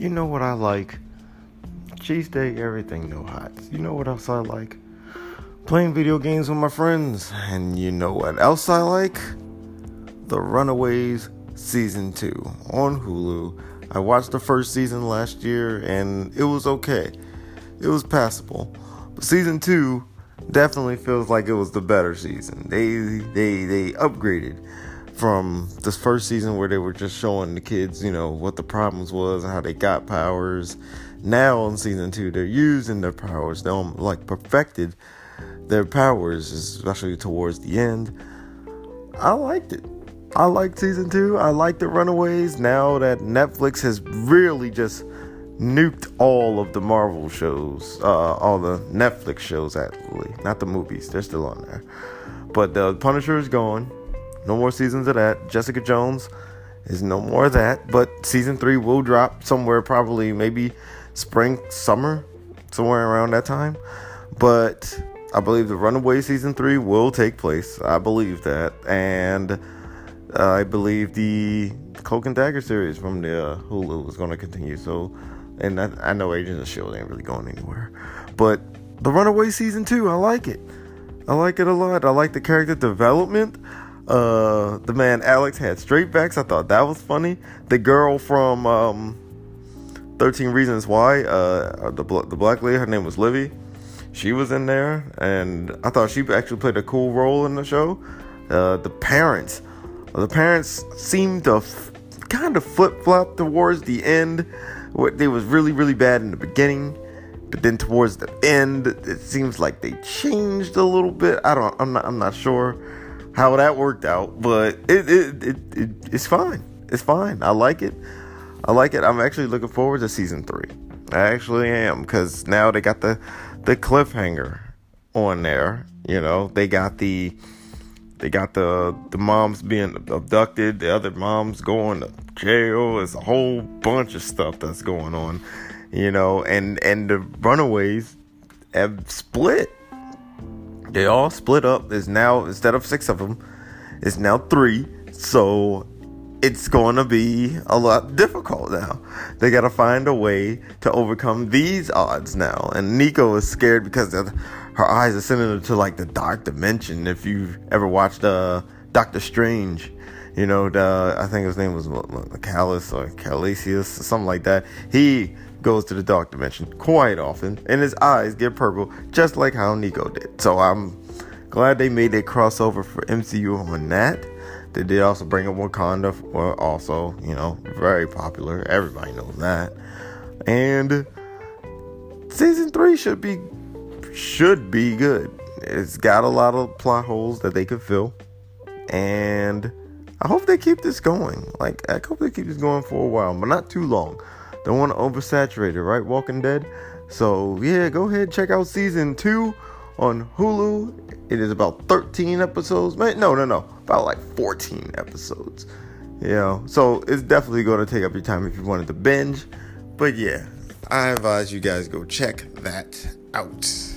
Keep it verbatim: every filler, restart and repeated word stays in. You know what I like? Cheesesteak, everything, no hots. You know what else I like? Playing video games with my friends. And you know what else I like? The Runaways Season two on Hulu. I watched the first season last year and it was okay. It was passable. But Season two definitely feels like it was the better season. They they they upgraded from this first season where they were just showing the kids, you know, what the problems was and how they got powers. Now on Season two, they're using their powers. They're like perfected their powers, especially towards the end. I liked it. I liked Season two. I liked The Runaways. Now that Netflix has really just nuked all of the Marvel shows, uh, all the Netflix shows, actually, not the movies, they're still on there, but the uh, Punisher is gone, no more seasons of that. Jessica Jones is no more of that, but Season three will drop somewhere, probably maybe spring, summer, somewhere around that time. But I believe the Runaway Season three will take place. I believe that, and uh, I believe the Cloak and Dagger series from the uh, Hulu is going to continue. So. And I, I know Agents of SHIELD ain't really going anywhere. But The Runaway Season two, I like it. I like it a lot. I like the character development. Uh, the man Alex had straight backs. I thought that was funny. The girl from um, Thirteen Reasons Why, uh, the, the black lady, her name was Livy. She was in there. And I thought she actually played a cool role in the show. Uh, the parents. The parents seemed to f- kind of flip-flop towards the end. They was really, really bad in the beginning, but then towards the end, it seems like they changed a little bit. I don't, I'm not, I'm not sure how that worked out, but it, it, it, it it's fine. It's fine. I like it. I like it. I'm actually looking forward to Season three. I actually am, because now they got the, the cliffhanger on there. You know, they got the, they got the, the moms being abducted, the other moms going to jail. It's a whole bunch of stuff that's going on, you know, and, and the Runaways have split. They all split up. It's now, instead of six of them, it's now three. So it's going to be a lot difficult now. They got to find a way to overcome these odds now. And Nico is scared because her eyes are sending her to like the dark dimension. If you've ever watched uh, Doctor Strange, you know, the, I think his name was Callis or Calisius, something like that. He goes to the dark dimension quite often, and his eyes get purple, just like how Nico did. So I'm glad they made that crossover for M C U on that. They did also bring up Wakanda, also, you know, very popular. Everybody knows that. And Season three should be, should be good. It's got a lot of plot holes that they could fill. And I hope they keep this going. Like, I hope they keep this going for a while, but not too long. Don't want to oversaturate it, right? Walking Dead. So, yeah, go ahead and check out Season two on Hulu. It is about thirteen episodes. Man, no, no, no. About like fourteen episodes. You know, so it's definitely going to take up your time if you wanted to binge. But, yeah, I advise you guys go check that out.